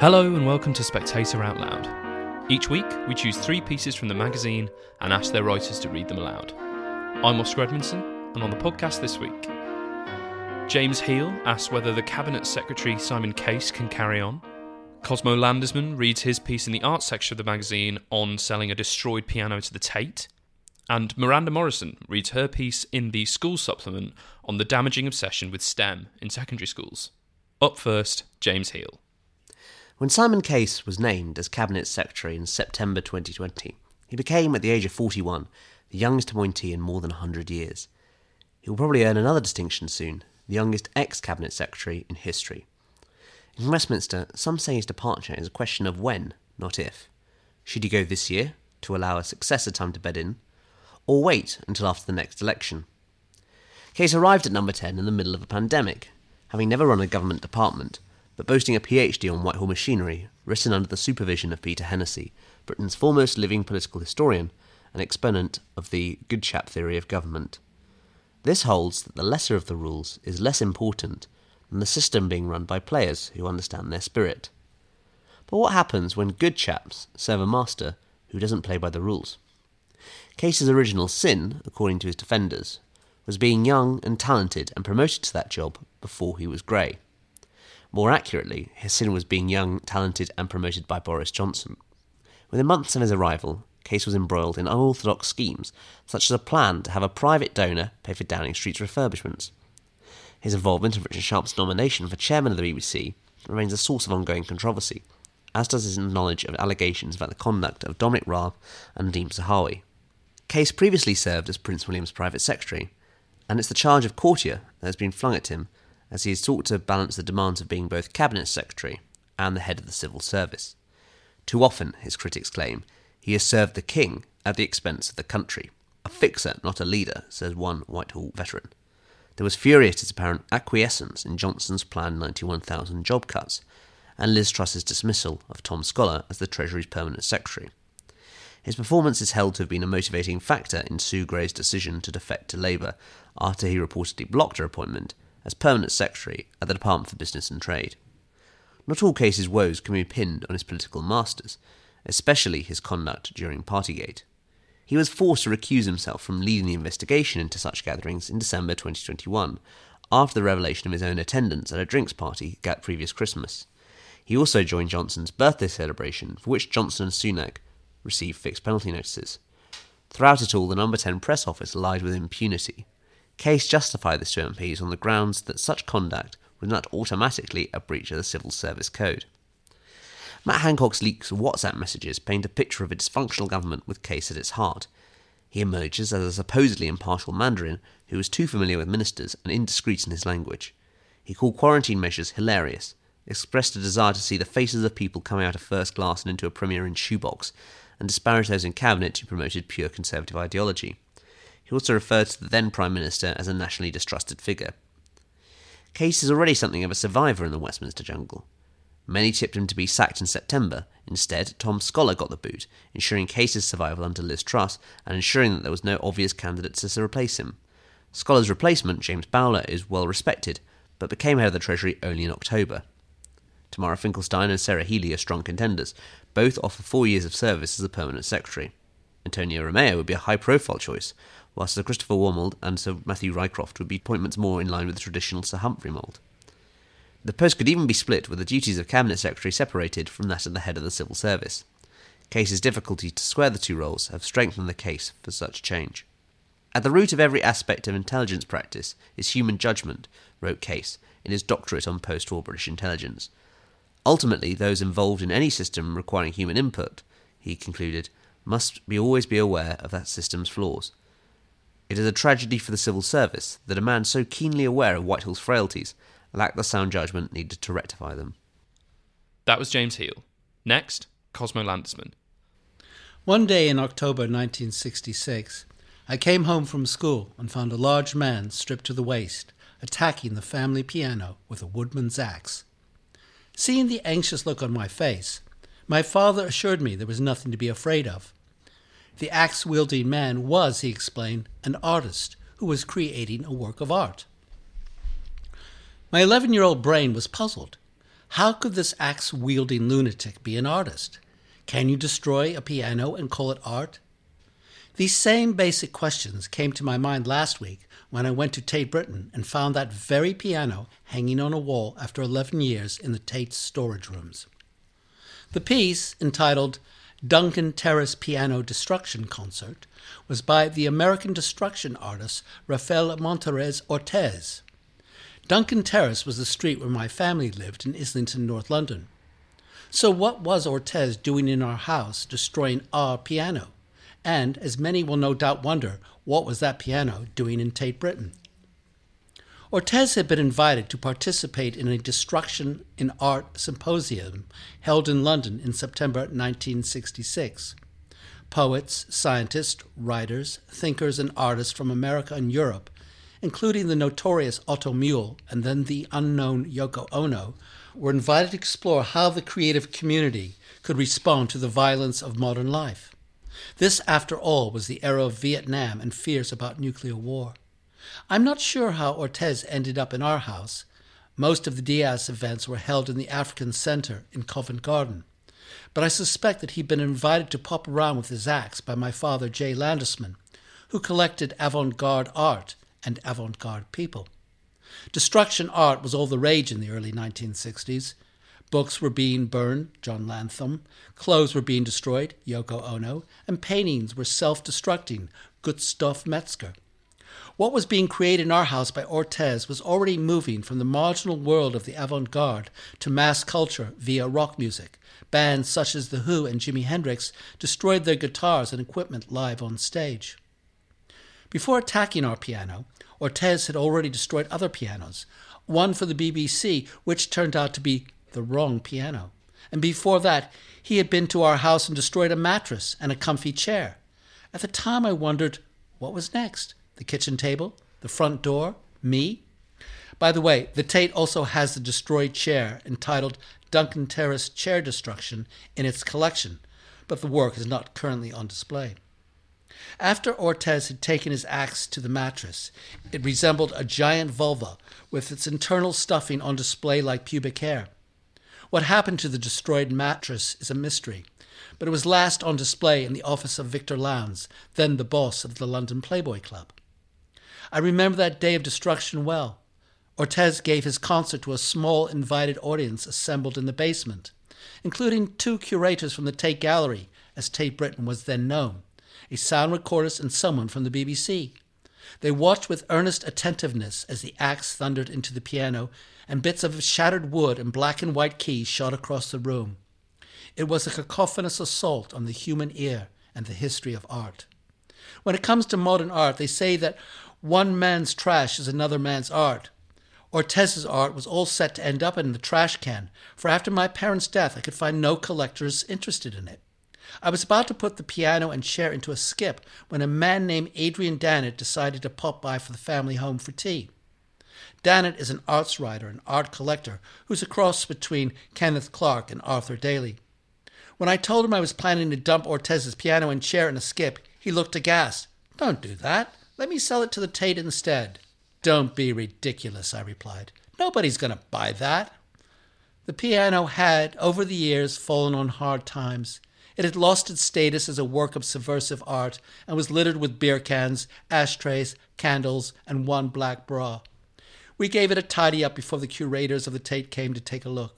Hello and welcome to Spectator Out Loud. Each week we choose three pieces from the magazine and ask their writers to read them aloud. I'm Oscar Edmondson, and on the podcast this week, James Heal asks whether the Cabinet Secretary Simon Case can carry on. Cosmo Landesman reads his piece in the arts section of the magazine on selling a destroyed piano to the Tate. And Miranda Morrison reads her piece in the school supplement on the damaging obsession with STEM in secondary schools. Up first, James Heal. When Simon Case was named as Cabinet Secretary in September 2020, he became, at the age of 41, the youngest appointee in more than 100 years. He will probably earn another distinction soon, the youngest ex-Cabinet Secretary in history. In Westminster, some say his departure is a question of when, not if. Should he go this year, to allow a successor time to bed in, or wait until after the next election? Case arrived at number 10 in the middle of a pandemic, having never run a government department, but boasting a PhD on Whitehall machinery, written under the supervision of Peter Hennessy, Britain's foremost living political historian and exponent of the good chap theory of government. This holds that the lesser of the rules is less important than the system being run by players who understand their spirit. But what happens when good chaps serve a master who doesn't play by the rules? Case's original sin, according to his defenders, was being young and talented and promoted to that job before he was grey. More accurately, his sin was being young, talented and promoted by Boris Johnson. Within months of his arrival, Case was embroiled in unorthodox schemes, such as a plan to have a private donor pay for Downing Street's refurbishments. His involvement in Richard Sharp's nomination for chairman of the BBC remains a source of ongoing controversy, as does his knowledge of allegations about the conduct of Dominic Raab and Nadeem Zahawi. Case previously served as Prince William's private secretary, and it's the charge of courtier that has been flung at him, as he has sought to balance the demands of being both Cabinet Secretary and the head of the civil service. Too often, his critics claim, he has served the king at the expense of the country. A fixer, not a leader, says one Whitehall veteran. There was fury at his apparent acquiescence in Johnson's planned 91,000 job cuts, and Liz Truss's dismissal of Tom Scholar as the Treasury's permanent secretary. His performance is held to have been a motivating factor in Sue Gray's decision to defect to Labour after he reportedly blocked her appointment as Permanent Secretary at the Department for Business and Trade. Not all Case's woes can be pinned on his political masters, especially his conduct during Partygate. He was forced to recuse himself from leading the investigation into such gatherings in December 2021, after the revelation of his own attendance at a drinks party that previous Christmas. He also joined Johnson's birthday celebration, for which Johnson and Sunak received fixed penalty notices. Throughout it all, the number 10 press office lied with impunity. Case justified this to MPs on the grounds that such conduct was not automatically a breach of the Civil Service Code. Matt Hancock's leaks of WhatsApp messages paint a picture of a dysfunctional government with Case at its heart. He emerges as a supposedly impartial mandarin who was too familiar with ministers and indiscreet in his language. He called quarantine measures hilarious, expressed a desire to see the faces of people coming out of first class and into a premier in shoebox, and disparaged those in cabinet who promoted pure conservative ideology. He also referred to the then Prime Minister as a nationally distrusted figure. Case is already something of a survivor in the Westminster jungle. Many tipped him to be sacked in September. Instead, Tom Scholar got the boot, ensuring Case's survival under Liz Truss and ensuring that there was no obvious candidate to replace him. Scholar's replacement, James Bowler, is well respected, but became head of the Treasury only in October. Tamara Finkelstein and Sarah Healy are strong contenders, both offer 4 years of service as a permanent secretary. Antonia Romeo would be a high-profile choice, whilst Sir Christopher Wormald and Sir Matthew Rycroft would be appointments more in line with the traditional Sir Humphrey mould. The post could even be split with the duties of Cabinet Secretary separated from that of the head of the civil service. Case's difficulty to square the two roles have strengthened the case for such change. At the root of every aspect of intelligence practice is human judgment, wrote Case in his doctorate on post-war British intelligence. Ultimately, those involved in any system requiring human input, he concluded, must always be aware of that system's flaws. It is a tragedy for the civil service that a man so keenly aware of Whitehall's frailties lacked the sound judgment needed to rectify them. That was James Heal. Next, Cosmo Landesman. One day in October 1966, I came home from school and found a large man stripped to the waist, attacking the family piano with a woodman's axe. Seeing the anxious look on my face, my father assured me there was nothing to be afraid of. The axe-wielding man was, he explained, an artist who was creating a work of art. My 11-year-old brain was puzzled. How could this axe-wielding lunatic be an artist? Can you destroy a piano and call it art? These same basic questions came to my mind last week when I went to Tate Britain and found that very piano hanging on a wall after 11 years in the Tate's storage rooms. The piece, entitled Duncan Terrace Piano Destruction Concert, was by the American destruction artist Rafael Montez Ortiz. Duncan Terrace was the street where my family lived in Islington, North London. So what was Ortiz doing in our house destroying our piano? And, as many will no doubt wonder, what was that piano doing in Tate Britain? Ortiz had been invited to participate in a Destruction in Art symposium held in London in September 1966. Poets, scientists, writers, thinkers and artists from America and Europe, including the notorious Otto Muehl and then the unknown Yoko Ono, were invited to explore how the creative community could respond to the violence of modern life. This, after all, was the era of Vietnam and fears about nuclear war. I'm not sure how Ortiz ended up in our house. Most of the Diaz events were held in the African Center in Covent Garden, but I suspect that he'd been invited to pop around with his axe by my father Jay Landesman, who collected avant-garde art and avant-garde people. Destruction art was all the rage in the early 1960s. Books were being burned, John Latham, clothes were being destroyed, Yoko Ono, and paintings were self-destructing, Gustav Metzger. What was being created in our house by Ortiz was already moving from the marginal world of the avant-garde to mass culture via rock music. Bands such as The Who and Jimi Hendrix destroyed their guitars and equipment live on stage. Before attacking our piano, Ortiz had already destroyed other pianos, one for the BBC, which turned out to be the wrong piano. And before that, he had been to our house and destroyed a mattress and a comfy chair. At the time, I wondered, what was next? The kitchen table? The front door? Me? By the way, the Tate also has the destroyed chair entitled Duncan Terrace Chair Destruction in its collection, but the work is not currently on display. After Ortiz had taken his axe to the mattress, it resembled a giant vulva with its internal stuffing on display like pubic hair. What happened to the destroyed mattress is a mystery, but it was last on display in the office of Victor Lowndes, then the boss of the London Playboy Club. I remember that day of destruction well. Ortiz gave his concert to a small invited audience assembled in the basement, including two curators from the Tate Gallery, as Tate Britain was then known, a sound recordist and someone from the BBC. They watched with earnest attentiveness as the axe thundered into the piano and bits of shattered wood and black and white keys shot across the room. It was a cacophonous assault on the human ear and the history of art. When it comes to modern art, they say that one man's trash is another man's art. Ortiz's art was all set to end up in the trash can, for after my parents' death I could find no collectors interested in it. I was about to put the piano and chair into a skip when a man named Adrian Dannett decided to pop by for the family home for tea. Dannett is an arts writer and art collector who's a cross between Kenneth Clark and Arthur Daley. When I told him I was planning to dump Ortiz's piano and chair in a skip, he looked aghast. "Don't do that. Let me sell it to the Tate instead." "Don't be ridiculous," I replied. "Nobody's going to buy that." The piano had, over the years, fallen on hard times. It had lost its status as a work of subversive art and was littered with beer cans, ashtrays, candles, and one black bra. We gave it a tidy up before the curators of the Tate came to take a look.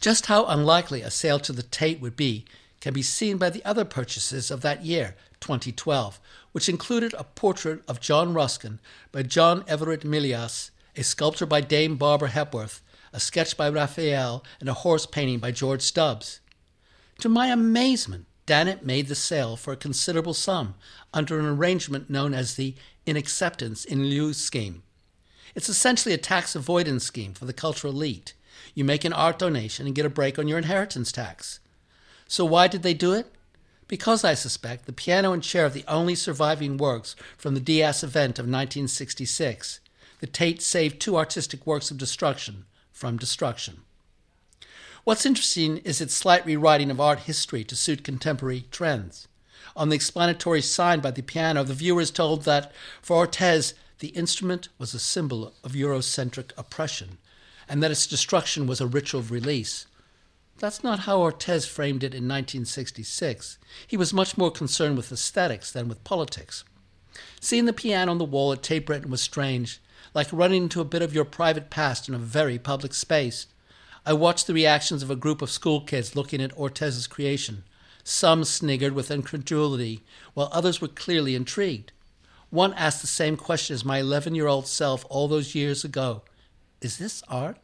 Just how unlikely a sale to the Tate would be can be seen by the other purchases of that year, 2012, which included a portrait of John Ruskin by John Everett Millais, a sculpture by Dame Barbara Hepworth, a sketch by Raphael, and a horse painting by George Stubbs. To my amazement, Dannett made the sale for a considerable sum under an arrangement known as the In Acceptance in Lieu scheme. It's essentially a tax avoidance scheme for the cultural elite, You make an art donation and get a break on your inheritance tax. So why did they do it? Because, I suspect, the piano and chair of the only surviving works from the Diaz event of 1966, the Tate saved two artistic works of destruction from destruction. What's interesting is its slight rewriting of art history to suit contemporary trends. On the explanatory sign by the piano, the viewer is told that, for Ortiz, the instrument was a symbol of Eurocentric oppression, and that its destruction was a ritual of release. That's not how Ortiz framed it in 1966. He was much more concerned with aesthetics than with politics. Seeing the piano on the wall at Tate Britain was strange, like running into a bit of your private past in a very public space. I watched the reactions of a group of school kids looking at Ortiz's creation. Some sniggered with incredulity, while others were clearly intrigued. One asked the same question as my 11-year-old self all those years ago. Is this art?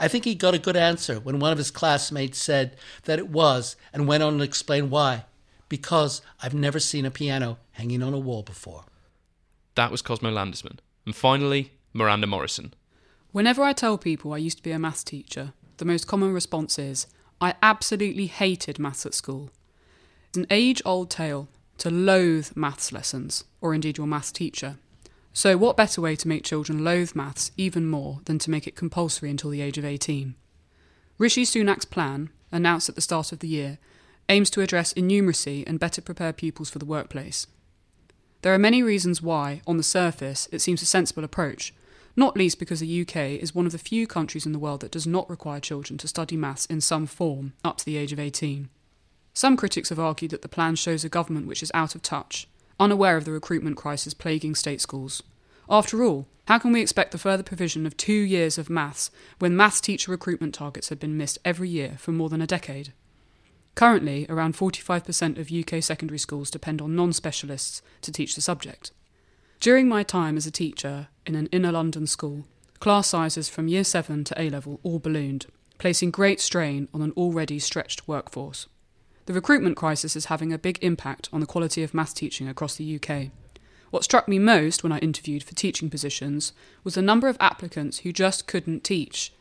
I think he got a good answer when one of his classmates said that it was and went on to explain why. Because I've never seen a piano hanging on a wall before. That was Cosmo Landesman. And finally, Miranda Morrison. Whenever I tell people I used to be a maths teacher, the most common response is, I absolutely hated maths at school. It's an age-old tale to loathe maths lessons, or indeed your maths teacher. So what better way to make children loathe maths even more than to make it compulsory until the age of 18? Rishi Sunak's plan, announced at the start of the year, aims to address innumeracy and better prepare pupils for the workplace. There are many reasons why, on the surface, it seems a sensible approach, not least because the UK is one of the few countries in the world that does not require children to study maths in some form up to the age of 18. Some critics have argued that the plan shows a government which is out of touch, unaware of the recruitment crisis plaguing state schools. After all, how can we expect the further provision of 2 years of maths when maths teacher recruitment targets have been missed every year for more than a decade? Currently, around 45% of UK secondary schools depend on non-specialists to teach the subject. During my time as a teacher in an inner London school, class sizes from Year 7 to A-level all ballooned, placing great strain on an already stretched workforce. The recruitment crisis is having a big impact on the quality of maths teaching across the UK. What struck me most when I interviewed for teaching positions was the number of applicants who just couldn't teach.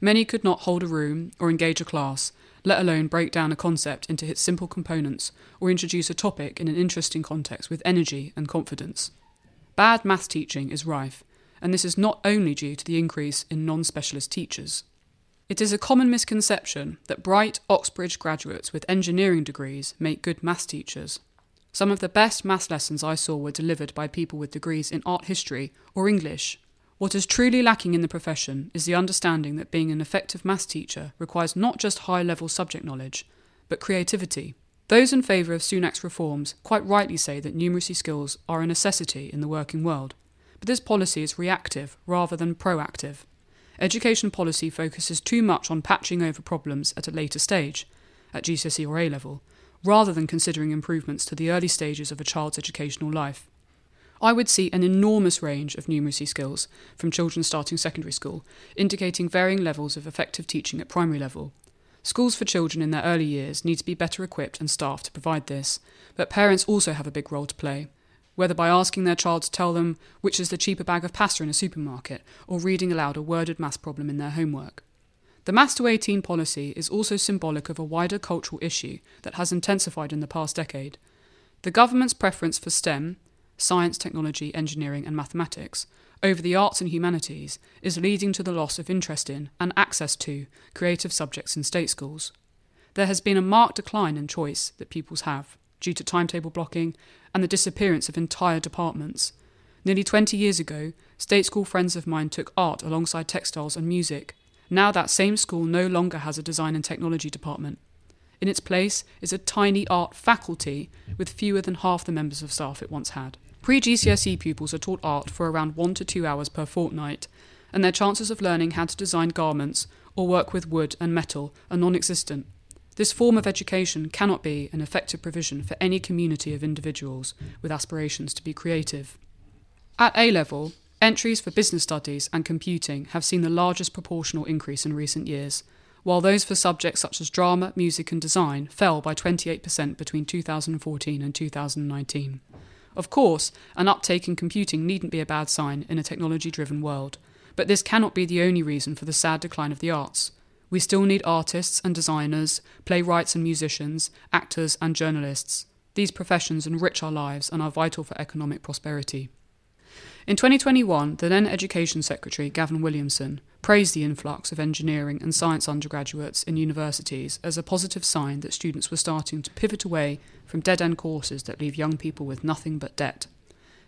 Many could not hold a room or engage a class, let alone break down a concept into its simple components or introduce a topic in an interesting context with energy and confidence. Bad maths teaching is rife, and this is not only due to the increase in non-specialist teachers. It is a common misconception that bright Oxbridge graduates with engineering degrees make good maths teachers. Some of the best maths lessons I saw were delivered by people with degrees in art history or English. What is truly lacking in the profession is the understanding that being an effective maths teacher requires not just high-level subject knowledge, but creativity. Those in favour of Sunak's reforms quite rightly say that numeracy skills are a necessity in the working world, but this policy is reactive rather than proactive. Education policy focuses too much on patching over problems at a later stage, at GCSE or A-level, rather than considering improvements to the early stages of a child's educational life. I would see an enormous range of numeracy skills from children starting secondary school, indicating varying levels of effective teaching at primary level. Schools for children in their early years need to be better equipped and staffed to provide this, but parents also have a big role to play. Whether by asking their child to tell them which is the cheaper bag of pasta in a supermarket, or reading aloud a worded maths problem in their homework. The Maths to 18 policy is also symbolic of a wider cultural issue that has intensified in the past decade. The government's preference for STEM, science, technology, engineering and mathematics, over the arts and humanities is leading to the loss of interest in, and access to, creative subjects in state schools. There has been a marked decline in choice that pupils have, due to timetable blocking and the disappearance of entire departments. Nearly 20 years ago, state school friends of mine took art alongside textiles and music. Now that same school no longer has a design and technology department. In its place is a tiny art faculty with fewer than half the members of staff it once had. Pre-GCSE pupils are taught art for around 1 to 2 hours per fortnight, and their chances of learning how to design garments or work with wood and metal are non-existent. This form of education cannot be an effective provision for any community of individuals with aspirations to be creative. At A-level, entries for business studies and computing have seen the largest proportional increase in recent years, while those for subjects such as drama, music and design fell by 28% between 2014 and 2019. Of course, an uptake in computing needn't be a bad sign in a technology-driven world, But this cannot be the only reason for the sad decline of the arts. We still need artists and designers, playwrights and musicians, actors and journalists. These professions enrich our lives and are vital for economic prosperity. In 2021, the then Education Secretary, Gavin Williamson, praised the influx of engineering and science undergraduates in universities as a positive sign that students were starting to pivot away from dead-end courses that leave young people with nothing but debt.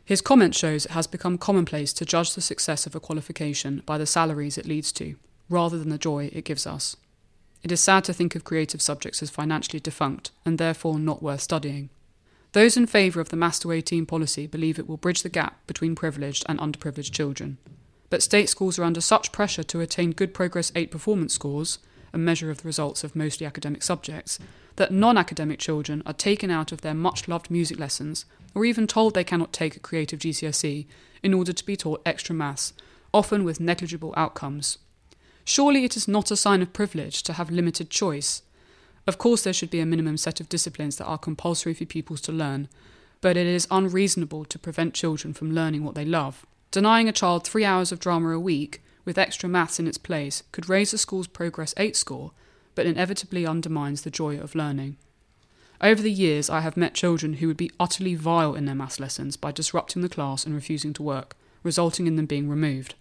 His comment shows it has become commonplace to judge the success of a qualification by the salaries it leads to, rather than the joy it gives us. It is sad to think of creative subjects as financially defunct and therefore not worth studying. Those in favour of the Master 18 policy believe it will bridge the gap between privileged and underprivileged children. But state schools are under such pressure to attain good Progress 8 performance scores, a measure of the results of mostly academic subjects, that non-academic children are taken out of their much-loved music lessons or even told they cannot take a creative GCSE in order to be taught extra maths, often with negligible outcomes. Surely it is not a sign of privilege to have limited choice. Of course, there should be a minimum set of disciplines that are compulsory for pupils to learn, but it is unreasonable to prevent children from learning what they love. Denying a child 3 hours of drama a week, with extra maths in its place, could raise a school's Progress 8 score, but inevitably undermines the joy of learning. Over the years, I have met children who would be utterly vile in their maths lessons by disrupting the class and refusing to work, resulting in them being removed.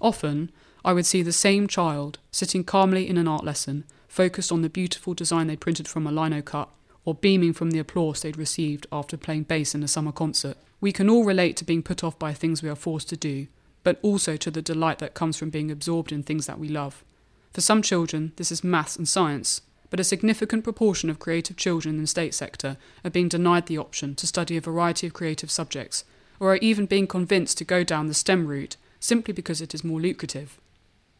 Often, I would see the same child sitting calmly in an art lesson, focused on the beautiful design they'd printed from a lino cut, or beaming from the applause they'd received after playing bass in a summer concert. We can all relate to being put off by things we are forced to do, but also to the delight that comes from being absorbed in things that we love. For some children, this is maths and science, but a significant proportion of creative children in the state sector are being denied the option to study a variety of creative subjects, or are even being convinced to go down the STEM route simply because it is more lucrative.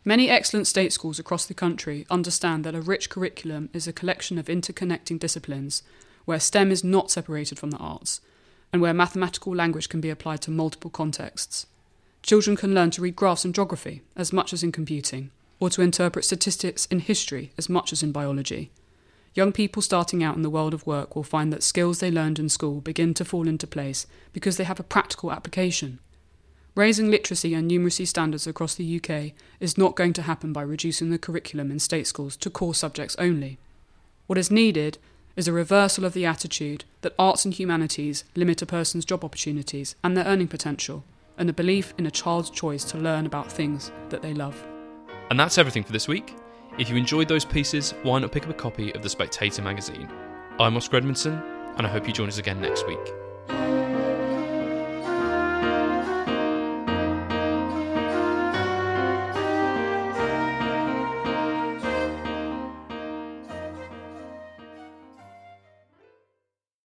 Many excellent state schools across the country understand that a rich curriculum is a collection of interconnecting disciplines, where STEM is not separated from the arts, and where mathematical language can be applied to multiple contexts. Children can learn to read graphs in geography as much as in computing, or to interpret statistics in history as much as in biology. Young people starting out in the world of work will find that skills they learned in school begin to fall into place because they have a practical application. Raising literacy and numeracy standards across the UK is not going to happen by reducing the curriculum in state schools to core subjects only. What is needed is a reversal of the attitude that arts and humanities limit a person's job opportunities and their earning potential, and a belief in a child's choice to learn about things that they love. And that's everything for this week. If you enjoyed those pieces, why not pick up a copy of The Spectator magazine? I'm Oscar Edmondson, and I hope you join us again next week.